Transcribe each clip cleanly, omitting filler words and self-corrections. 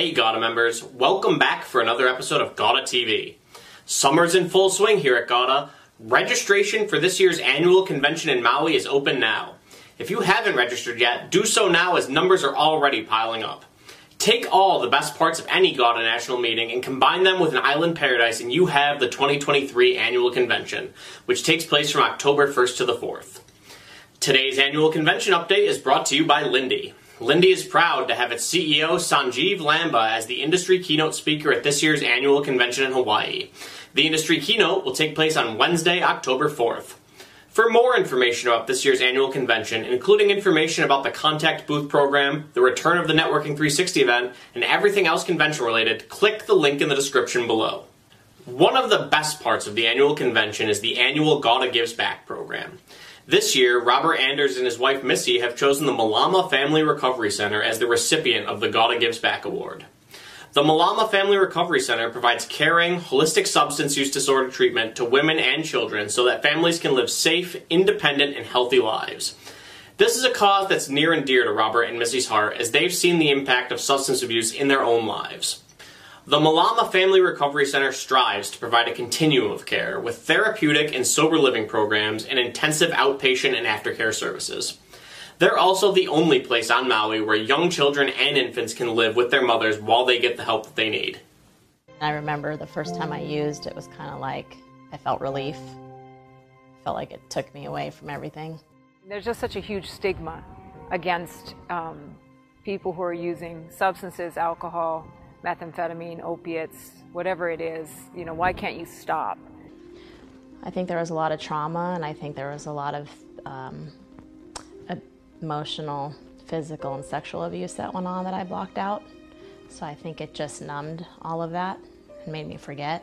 Hey GAWDA members, welcome back for another episode of GAWDA TV. Summer's in full swing here at GAWDA. Registration for this year's annual convention in Maui is open now. If you haven't registered yet, do so now as numbers are already piling up. Take all the best parts of any GAWDA national meeting and combine them with an island paradise and you have the 2023 annual convention, which takes place from October 1st to the 4th. Today's annual convention update is brought to you by Lindy. Lindy is proud to have its CEO Sanjeev Lamba as the industry keynote speaker at this year's annual convention in Hawaii. The industry keynote will take place on Wednesday, October 4th. For more information about this year's annual convention, including information about the Contact Booth program, the return of the Networking 360 event, and everything else convention related, click the link in the description below. One of the best parts of the annual convention is the annual GAWDA Gives Back program. This year, Robert Anders and his wife Missy have chosen the Malama Family Recovery Center as the recipient of the GAWDA Gives Back Award. The Malama Family Recovery Center provides caring, holistic substance use disorder treatment to women and children so that families can live safe, independent, and healthy lives. This is a cause that's near and dear to Robert and Missy's heart as they've seen the impact of substance abuse in their own lives. The Malama Family Recovery Center strives to provide a continuum of care with therapeutic and sober living programs and intensive outpatient and aftercare services. They're also the only place on Maui where young children and infants can live with their mothers while they get the help that they need. I remember the first time I used it was kind of like I felt relief. I felt like it took me away from everything. There's just such a huge stigma against people who are using substances, alcohol, methamphetamine, opiates, whatever it is, you know, why can't you stop? I think there was a lot of trauma, and I think there was a lot of emotional, physical, and sexual abuse that went on that I blocked out. So I think it just numbed all of that and made me forget.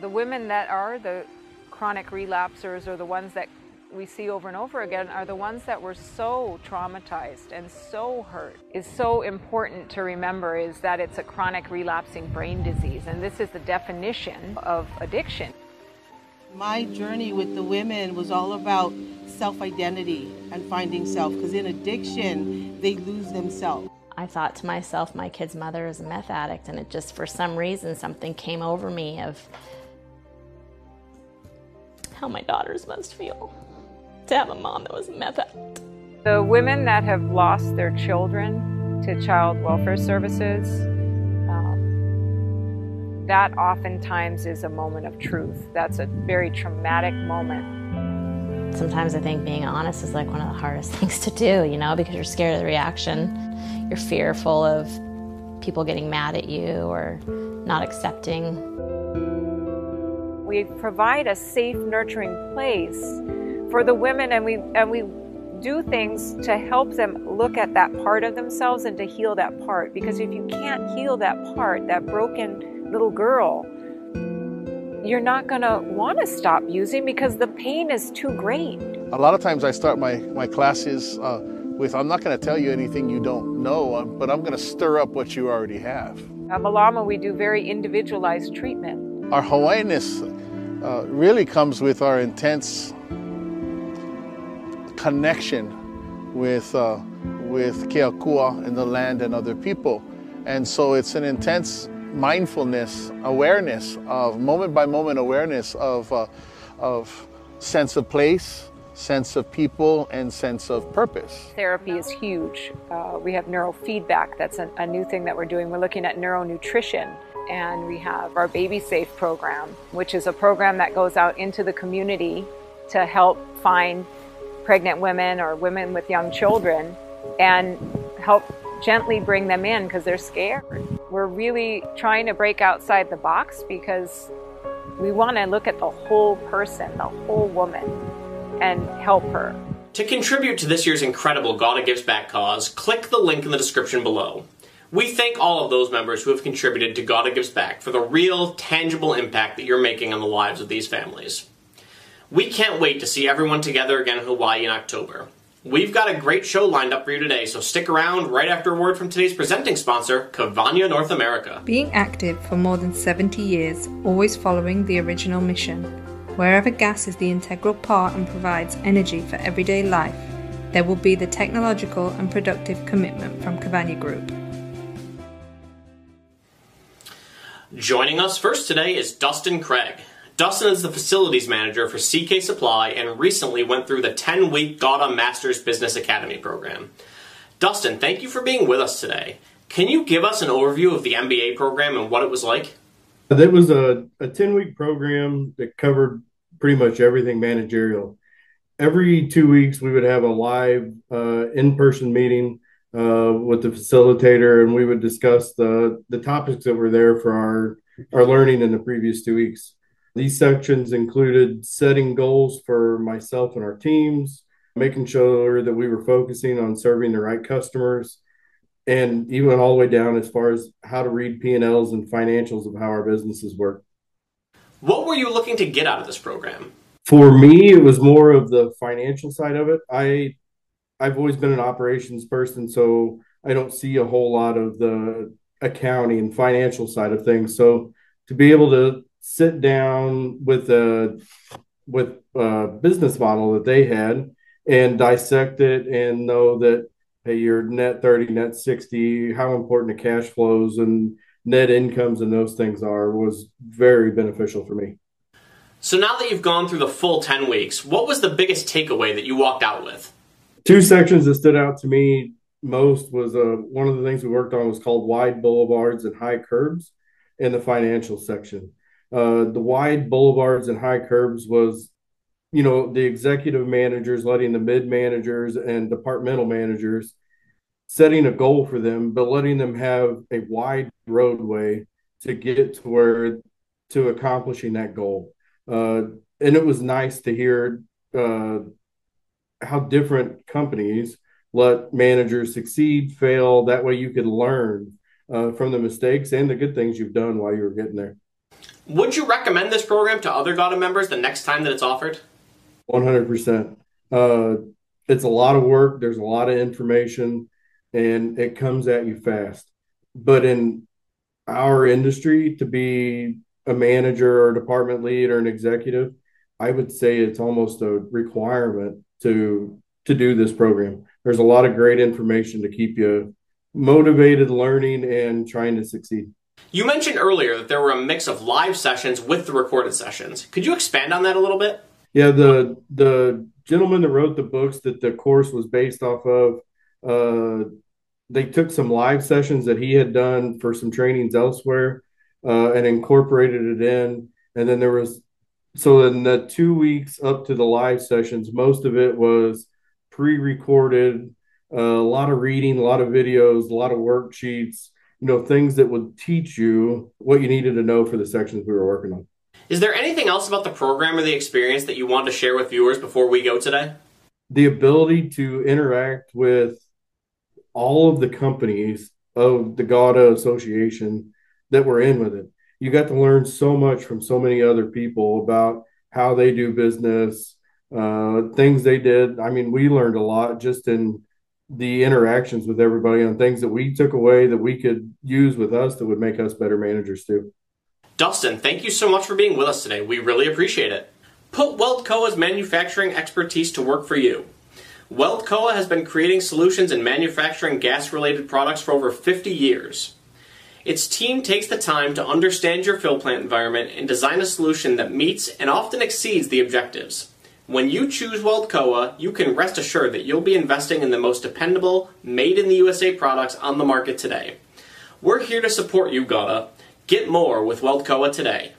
The women that are the chronic relapsers, or the ones that we see over and over again, are the ones that were so traumatized and so hurt. It's so important to remember is that it's a chronic relapsing brain disease, and this is the definition of addiction. My journey with the women was all about self-identity and finding self, because in addiction, they lose themselves. I thought to myself, my kid's mother is a meth addict, and it just, for some reason, something came over me of how my daughters must feel to have a mom that was a meth addict. The women that have lost their children to child welfare services, that oftentimes is a moment of truth. That's a very traumatic moment. Sometimes I think being honest is like one of the hardest things to do, you know, because you're scared of the reaction. You're fearful of people getting mad at you or not accepting. We provide a safe, nurturing place for the women, and we do things to help them look at that part of themselves and to heal that part. Because if you can't heal that part, that broken little girl, you're not gonna wanna stop using because the pain is too great. A lot of times I start my classes with, I'm not gonna tell you anything you don't know, but I'm gonna stir up what you already have. At Malama, we do very individualized treatment. Our Hawaiian-ness really comes with our intense connection with Keakua and the land and other people. And so it's an intense mindfulness, awareness of moment-by-moment awareness of sense of place, sense of people, and sense of purpose. Therapy is huge. We have neurofeedback. That's a new thing that we're doing. We're looking at neuronutrition. And we have our Baby Safe program, which is a program that goes out into the community to help find pregnant women or women with young children and help gently bring them in because they're scared. We're really trying to break outside the box because we want to look at the whole person, the whole woman, and help her. To contribute to this year's incredible GAWDA Gives Back cause, click the link in the description below. We thank all of those members who have contributed to GAWDA Gives Back for the real, tangible impact that you're making on the lives of these families. We can't wait to see everyone together again in Hawaii in October. We've got a great show lined up for you today, so stick around right after a word from today's presenting sponsor, Cavagna North America. Being active for more than 70 years, always following the original mission. Wherever gas is the integral part and provides energy for everyday life, there will be the technological and productive commitment from Cavagna Group. Joining us first today is Dustin Craig. Dustin is the facilities manager for CK Supply and recently went through the 10-week GAWDA Masters Business Academy program. Dustin, thank you for being with us today. Can you give us an overview of the MBA program and what it was like? It was a 10-week program that covered pretty much everything managerial. Every 2 weeks, we would have a live in-person meeting with the facilitator, and we would discuss the topics that were there for our learning in the previous 2 weeks. These sections included setting goals for myself and our teams, making sure that we were focusing on serving the right customers, and even all the way down as far as how to read P&Ls and financials of how our businesses work. What were you looking to get out of this program? For me, it was more of the financial side of it. I've always been an operations person, so I don't see a whole lot of the accounting and financial side of things. So to be able to sit down with a business model that they had and dissect it and know that, hey, your net 30, net 60, how important the cash flows and net incomes and those things are, was very beneficial for me. So now that you've gone through the full 10 weeks, what was the biggest takeaway that you walked out with? Two sections that stood out to me most was one of the things we worked on was called wide boulevards and high curbs in the financial section. The wide boulevards and high curbs was, you know, the executive managers letting the mid managers and departmental managers setting a goal for them, but letting them have a wide roadway to get to where to accomplishing that goal. And it was nice to hear how different companies let managers succeed, fail. That way you could learn from the mistakes and the good things you've done while you were getting there. Would you recommend this program to other GAWDA members the next time that it's offered? 100%. It's a lot of work. There's a lot of information, and it comes at you fast. But in our industry, to be a manager or department lead or an executive, I would say it's almost a requirement to do this program. There's a lot of great information to keep you motivated, learning, and trying to succeed. You mentioned earlier that there were a mix of live sessions with the recorded sessions. Could you expand on that a little bit? Yeah, the gentleman that wrote the books that the course was based off of, they took some live sessions that he had done for some trainings elsewhere and incorporated it in. And then there was, so in the 2 weeks up to the live sessions, most of it was pre-recorded, a lot of reading, a lot of videos, a lot of worksheets, you know, things that would teach you what you needed to know for the sections we were working on. Is there anything else about the program or the experience that you want to share with viewers before we go today? The ability to interact with all of the companies of the GAWDA Association that were in with it. You got to learn so much from so many other people about how they do business, things they did. I mean, we learned a lot just in the interactions with everybody on things that we took away that we could use with us that would make us better managers too. Dustin, thank you so much for being with us today. We really appreciate it. Put Weldcoa's manufacturing expertise to work for you. Weldcoa has been creating solutions and manufacturing gas-related products for over 50 years. Its team takes the time to understand your fill plant environment and design a solution that meets and often exceeds the objectives. When you choose Weldcoa, you can rest assured that you'll be investing in the most dependable, made-in-the-USA products on the market today. We're here to support you, GAWDA. Get more with Weldcoa today.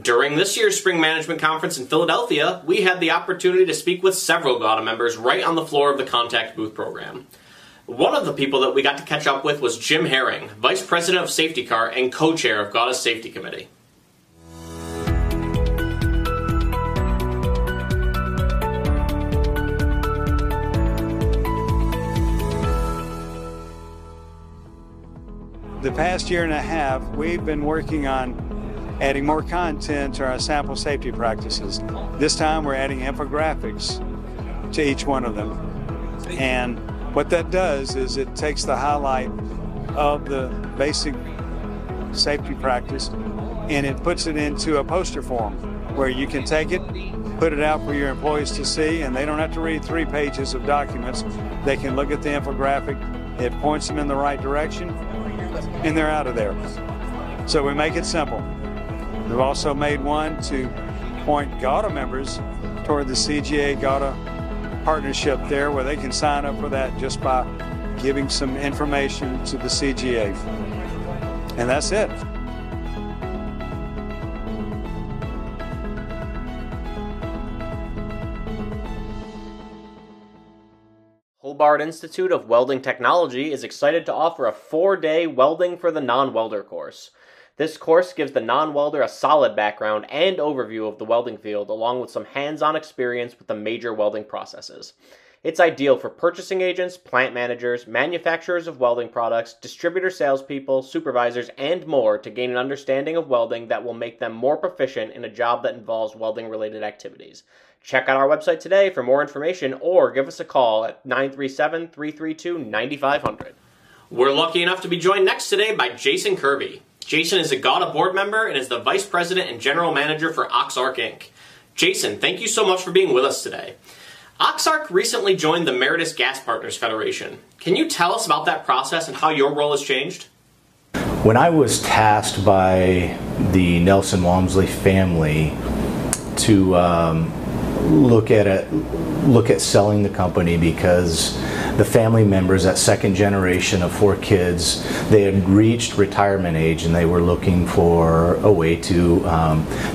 During this year's Spring Management Conference in Philadelphia, we had the opportunity to speak with several GAWDA members right on the floor of the Contact Booth program. One of the people that we got to catch up with was Jim Herring, Vice President of Safety Car and Co-Chair of GAWDA's Safety Committee. The past year and a half, we've been working on adding more content to our sample safety practices. This time we're adding infographics to each one of them. And what that does is it takes the highlight of the basic safety practice and it puts it into a poster form where you can take it, put it out for your employees to see, and they don't have to read 3 pages of documents. They can look at the infographic, it points them in the right direction, and they're out of there. So we make it simple. We've also made one to point GAWDA members toward the CGA-GAWDA partnership there, where they can sign up for that just by giving some information to the CGA. And that's it. Hobart Institute of Welding Technology is excited to offer a 4-day Welding for the Non-Welder course. This course gives the non-welder a solid background and overview of the welding field, along with some hands-on experience with the major welding processes. It's ideal for purchasing agents, plant managers, manufacturers of welding products, distributor salespeople, supervisors, and more to gain an understanding of welding that will make them more proficient in a job that involves welding-related activities. Check out our website today for more information or give us a call at 937-332-9500. We're lucky enough to be joined next today by Jason Kirby. Jason is a GAWDA board member and is the vice president and general manager for OxArc Inc. Jason, thank you so much for being with us today. OxArc recently joined the Meridus Gas Partners Federation. Can you tell us about that process and how your role has changed? When I was tasked by the Nelson Walmsley family to look at selling the company, because the family members, that second generation of 4 kids, they had reached retirement age and they were looking for a way to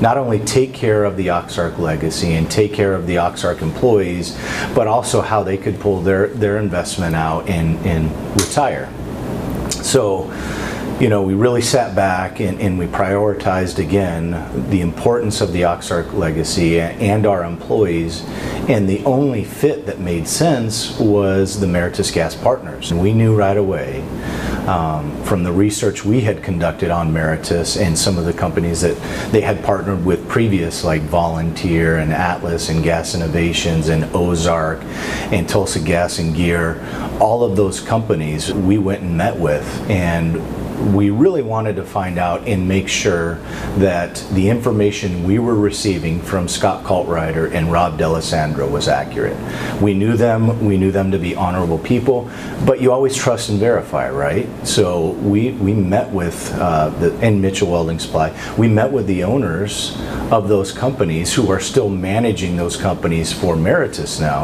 not only take care of the OxArc legacy and take care of the OxArc employees, but also how they could pull their investment out and retire. So, you know, we really sat back and we prioritized again the importance of the OxArc legacy and our employees, and the only fit that made sense was the Meridus Gas Partners. And we knew right away from the research we had conducted on Meridus and some of the companies that they had partnered with previous, like Volunteer and Atlas and Gas Innovations and Ozark and Tulsa Gas and Gear, all of those companies we went and met with, and we really wanted to find out and make sure that the information we were receiving from Scott Kaltrider and Rob D'Alessandro was accurate. We knew them to be honorable people, but you always trust and verify, right? So we met with, and Mitchell Welding Supply, we met with the owners of those companies who are still managing those companies for Meridus now.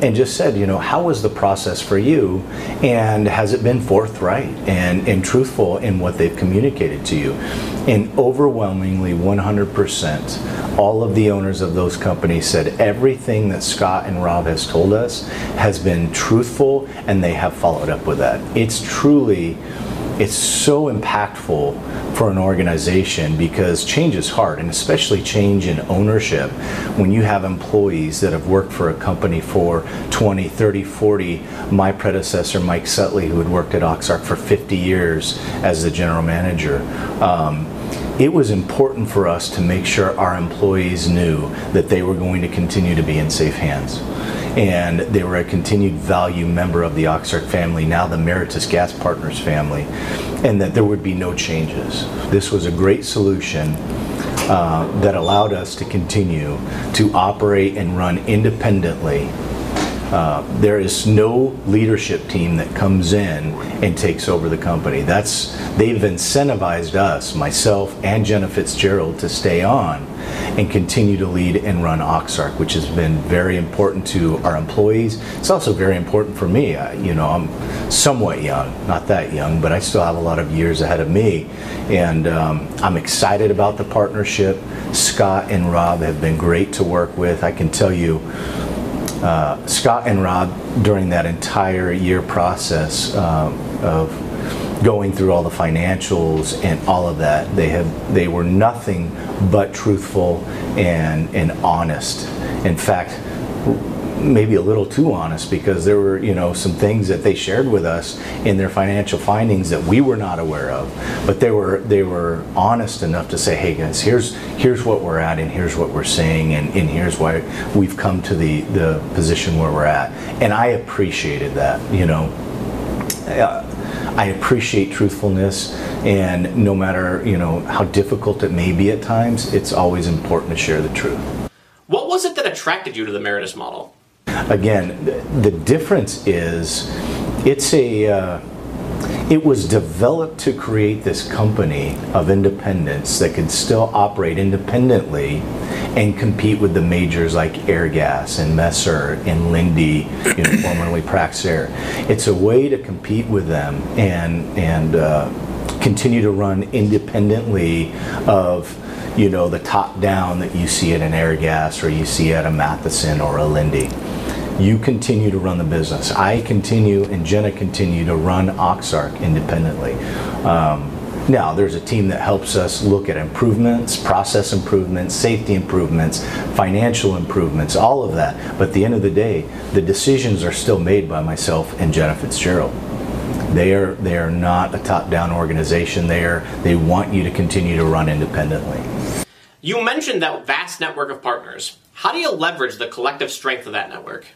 And just said, you know, how was the process for you, and has it been forthright and truthful in what they've communicated to you? And overwhelmingly, 100%, all of the owners of those companies said everything that Scott and Rob has told us has been truthful, and they have followed up with that. It's truly, it's so impactful for an organization, because change is hard, and especially change in ownership when you have employees that have worked for a company for 20, 30, 40. My predecessor, Mike Sutley, who had worked at OxArc for 50 years as the general manager, it was important for us to make sure our employees knew that they were going to continue to be in safe hands. And they were a continued value member of the OxArc family, now the Meridus Gas Partners family, and that there would be no changes. This was a great solution that allowed us to continue to operate and run independently. There is no leadership team that comes in and takes over the company. They've incentivized us, myself and Jenna Fitzgerald, to stay on and continue to lead and run OxArc, which has been very important to our employees. It's also very important for me. You know, I'm somewhat young, not that young, but I still have a lot of years ahead of me, and I'm excited about the partnership. Scott and Rob have been great to work with. I can tell you, Scott and Rob, during that entire year process of going through all the financials and all of that, they were nothing but truthful and honest. In fact, maybe a little too honest, because there were, you know, some things that they shared with us in their financial findings that we were not aware of, but they were honest enough to say, hey guys, here's what we're at, and here's what we're seeing, and here's why we've come to the position where we're at. And I appreciated that. You know, I appreciate truthfulness, and no matter, you know, how difficult it may be at times, it's always important to share the truth. What was it that attracted you to the Meridus model? Again, the difference is, It was developed to create this company of independence that could still operate independently and compete with the majors like Airgas and Messer and Lindy, you know, formerly Praxair. It's a way to compete with them and continue to run independently of, you know, the top down that you see at an Airgas or you see at a Matheson or a Lindy. You continue to run the business. I continue and Jenna continue to run OxArc independently. Now there's a team that helps us look at improvements, process improvements, safety improvements, financial improvements, all of that. But at the end of the day, the decisions are still made by myself and Jenna Fitzgerald. They are not a top-down organization. They want you to continue to run independently. You mentioned that vast network of partners. How do you leverage the collective strength of that network?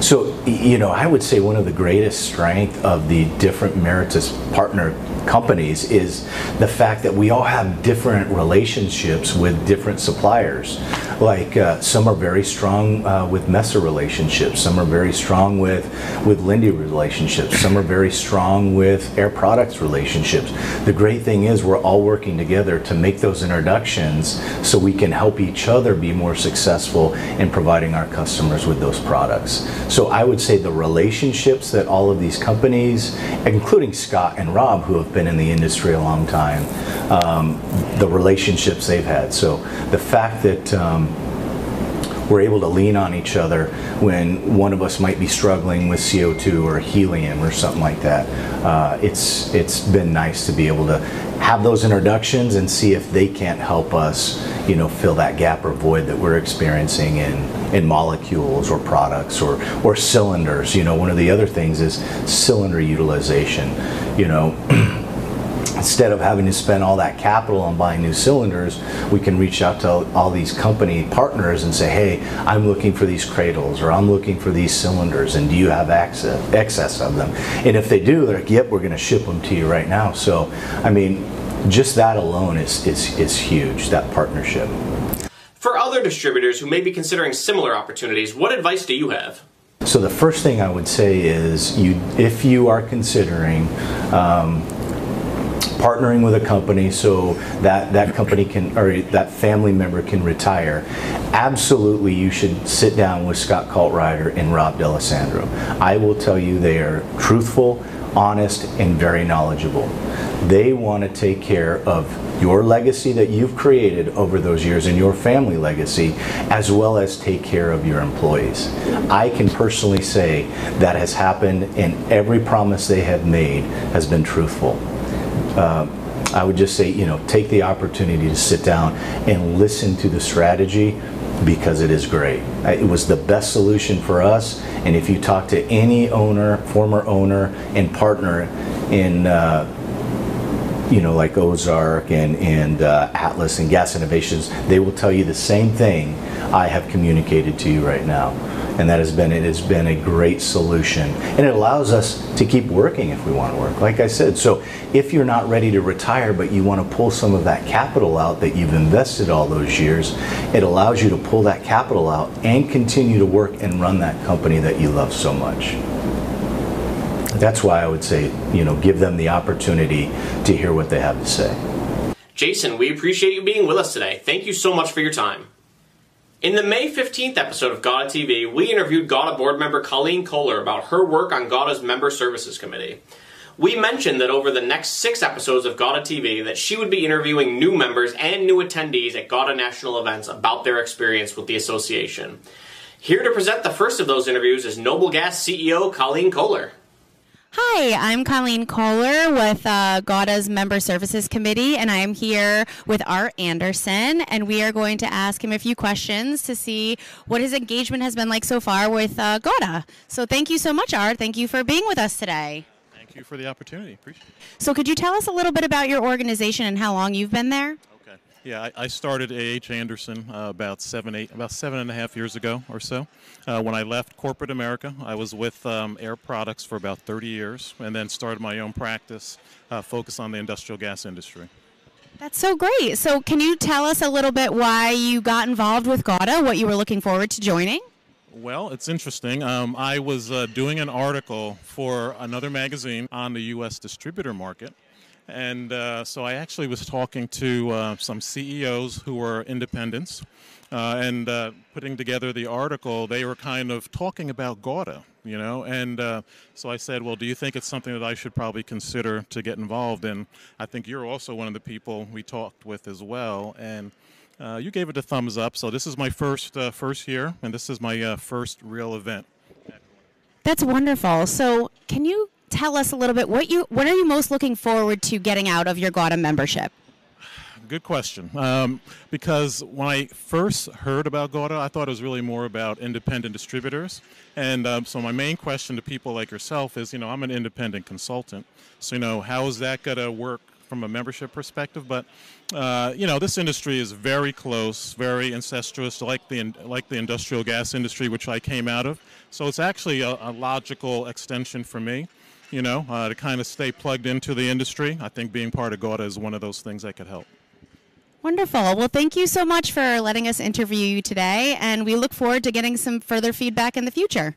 So, you know, I would say one of the greatest strengths of the different Meridus partner companies is the fact that we all have different relationships with different suppliers. Like some are very strong with Messer relationships, some are very strong with Lindy relationships, some are very strong with Air Products relationships. The great thing is we're all working together to make those introductions so we can help each other be more successful in providing our customers with those products. So I would say the relationships that all of these companies, including Scott and Rob, who have been in the industry a long time, the relationships they've had. So the fact that we're able to lean on each other when one of us might be struggling with CO2 or helium or something like that, it's been nice to be able to have those introductions and see if they can't help us, you know, fill that gap or void that we're experiencing in molecules or products or cylinders. You know, one of the other things is cylinder utilization. You know, instead of having to spend all that capital on buying new cylinders, we can reach out to all these company partners and say, hey, I'm looking for these cradles, or I'm looking for these cylinders, and do you have excess of them? And if they do, they're like, yep, we're going to ship them to you right now. So, I mean, just that alone is huge, that partnership. For other distributors who may be considering similar opportunities, what advice do you have? So the first thing I would say is, if you are considering partnering with a company so that company can, or that family member can retire, absolutely you should sit down with Scott Kaltrider and Rob D'Alessandro. I will tell you they are truthful, honest, and very knowledgeable. They want to take care of your legacy that you've created over those years and your family legacy, as well as take care of your employees. I can personally say that has happened, and every promise they have made has been truthful. I would just say, you know, take the opportunity to sit down and listen to the strategy, because it is great. It was the best solution for us, and if you talk to any owner, former owner, and partner in, you know, like Ozark and Atlas and Gas Innovations, they will tell you the same thing I have communicated to you right now. And that has been, it has been a great solution, and it allows us to keep working if we want to work, like I said. So if you're not ready to retire but you want to pull some of that capital out that you've invested all those years, it allows you to pull that capital out and continue to work and run that company that you love so much. That's why I would say, you know, give them the opportunity to hear what they have to say. Jason, we appreciate you being with us today. Thank you so much for your time. In the May 15th episode of GAWDA TV, we interviewed GAWDA board member Colleen Kohler about her work on GAWDA's Member Services Committee. We mentioned that over the next 6 episodes of GAWDA TV that she would be interviewing new members and new attendees at GAWDA national events about their experience with the association. Here to present the first of those interviews is Noble Gas CEO Colleen Kohler. Hi, I'm Colleen Kohler with GAWDA's Member Services Committee, and I am here with Art Anderson, and we are going to ask him a few questions to see what his engagement has been like so far with GAWDA. So thank you so much, Art. Thank you for being with us today. Thank you for the opportunity. Appreciate it. So could you tell us a little bit about your organization and how long you've been there? Okay. Yeah, I started A.H. Anderson about seven and a half years ago or so. When I left corporate America, I was with Air Products for about 30 years, and then started my own practice focused on the industrial gas industry. That's so great. So can you tell us a little bit why you got involved with GAWDA, what you were looking forward to joining? Well, it's interesting. I was doing an article for another magazine on the U.S. distributor market. And so I actually was talking to some CEOs who were independents and putting together the article. They were kind of talking about GAWDA, you know, and so I said, well, do you think it's something that I should probably consider to get involved in? I think you're also one of the people we talked with as well, and you gave it a thumbs up. So this is my first year, and this is my first real event. That's wonderful. So can you tell us a little bit, what are you most looking forward to getting out of your GAWDA membership? Good question. Because when I first heard about GAWDA, I thought it was really more about independent distributors. And so my main question to people like yourself is, you know, I'm an independent consultant. So, you know, how is that going to work from a membership perspective? But, you know, this industry is very close, very incestuous, like the industrial gas industry, which I came out of. So it's actually a logical extension for me, you know, to kind of stay plugged into the industry. I think being part of GAWDA is one of those things that could help. Wonderful. Well, thank you so much for letting us interview you today, and we look forward to getting some further feedback in the future.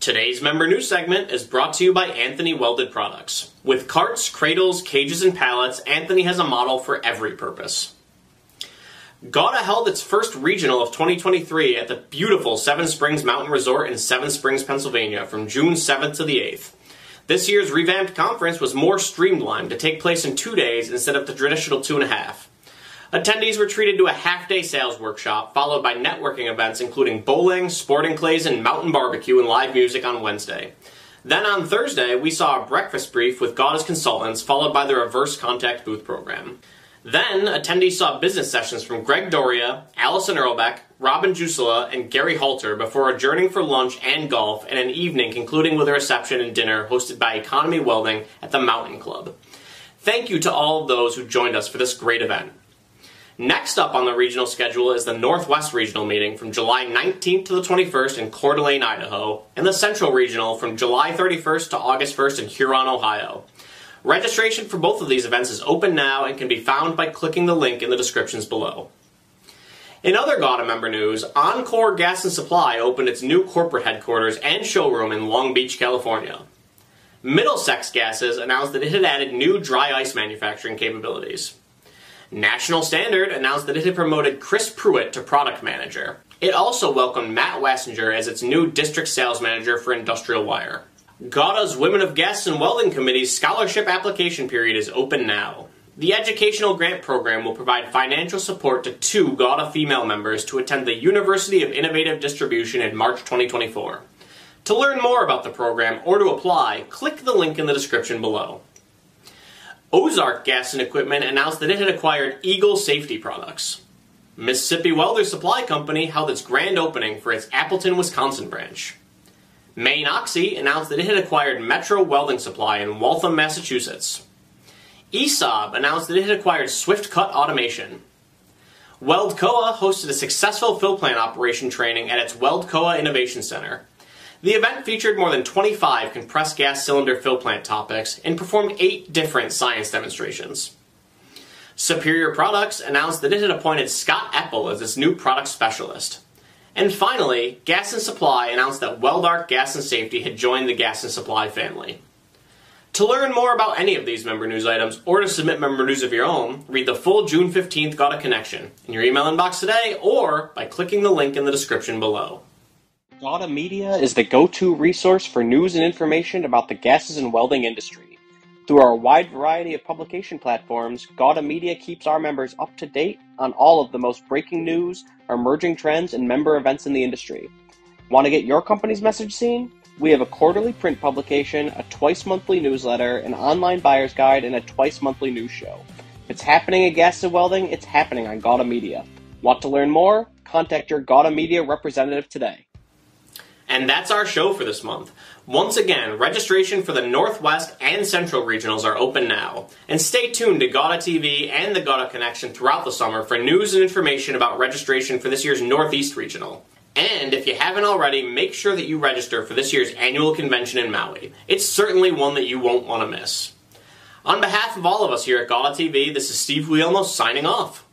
Today's member news segment is brought to you by Anthony Welded Products. With carts, cradles, cages, and pallets, Anthony has a model for every purpose. GAWDA held its first regional of 2023 at the beautiful Seven Springs Mountain Resort in Seven Springs, Pennsylvania from June 7th to the 8th. This year's revamped conference was more streamlined to take place in 2 days instead of the traditional 2.5. Attendees were treated to a half-day sales workshop, followed by networking events including bowling, sporting clays, and mountain barbecue and live music on Wednesday. Then on Thursday, we saw a breakfast brief with GAWDA's consultants, followed by the reverse contact booth program. Then, attendees saw business sessions from Greg Doria, Allison Earlbeck, Robin Jusula, and Gary Halter before adjourning for lunch and golf and an evening concluding with a reception and dinner hosted by Economy Welding at the Mountain Club. Thank you to all of those who joined us for this great event. Next up on the regional schedule is the Northwest Regional Meeting from July 19th to the 21st in Coeur d'Alene, Idaho, and the Central Regional from July 31st to August 1st in Huron, Ohio. Registration for both of these events is open now and can be found by clicking the link in the descriptions below. In other GAWDA member news, Encore Gas and Supply opened its new corporate headquarters and showroom in Long Beach, California. Middlesex Gases announced that it had added new dry ice manufacturing capabilities. National Standard announced that it had promoted Chris Pruitt to product manager. It also welcomed Matt Wassinger as its new district sales manager for industrial wire. GAWDA's Women of Gas and Welding Committee's scholarship application period is open now. The educational grant program will provide financial support to 2 GAWDA female members to attend the University of Innovative Distribution in March 2024. To learn more about the program or to apply, click the link in the description below. Ozark Gas and Equipment announced that it had acquired Eagle Safety Products. Mississippi Welder Supply Company held its grand opening for its Appleton, Wisconsin branch. Maine Oxy announced that it had acquired Metro Welding Supply in Waltham, Massachusetts. ESAB announced that it had acquired Swift Cut Automation. Weldcoa hosted a successful fill plant operation training at its Weldcoa Innovation Center. The event featured more than 25 compressed gas cylinder fill plant topics and performed 8 different science demonstrations. Superior Products announced that it had appointed Scott Eppel as its new product specialist. And finally, Gas and Supply announced that WeldArc Gas and Safety had joined the Gas and Supply family. To learn more about any of these member news items or to submit member news of your own, read the full June 15th GAWDA Connection in your email inbox today or by clicking the link in the description below. GAWDA Media is the go-to resource for news and information about the gases and welding industry. Through our wide variety of publication platforms, GAWDA Media keeps our members up to date on all of the most breaking news, emerging trends, and member events in the industry. Want to get your company's message seen? We have a quarterly print publication, a twice-monthly newsletter, an online buyer's guide, and a twice-monthly news show. If it's happening at Gases and Welding, it's happening on GAWDA Media. Want to learn more? Contact your GAWDA Media representative today. And that's our show for this month. Once again, registration for the Northwest and Central Regionals are open now. And stay tuned to GAWDA TV and the GAWDA Connection throughout the summer for news and information about registration for this year's Northeast Regional. And if you haven't already, make sure that you register for this year's annual convention in Maui. It's certainly one that you won't want to miss. On behalf of all of us here at GAWDA TV, this is Steve Guglielmo signing off.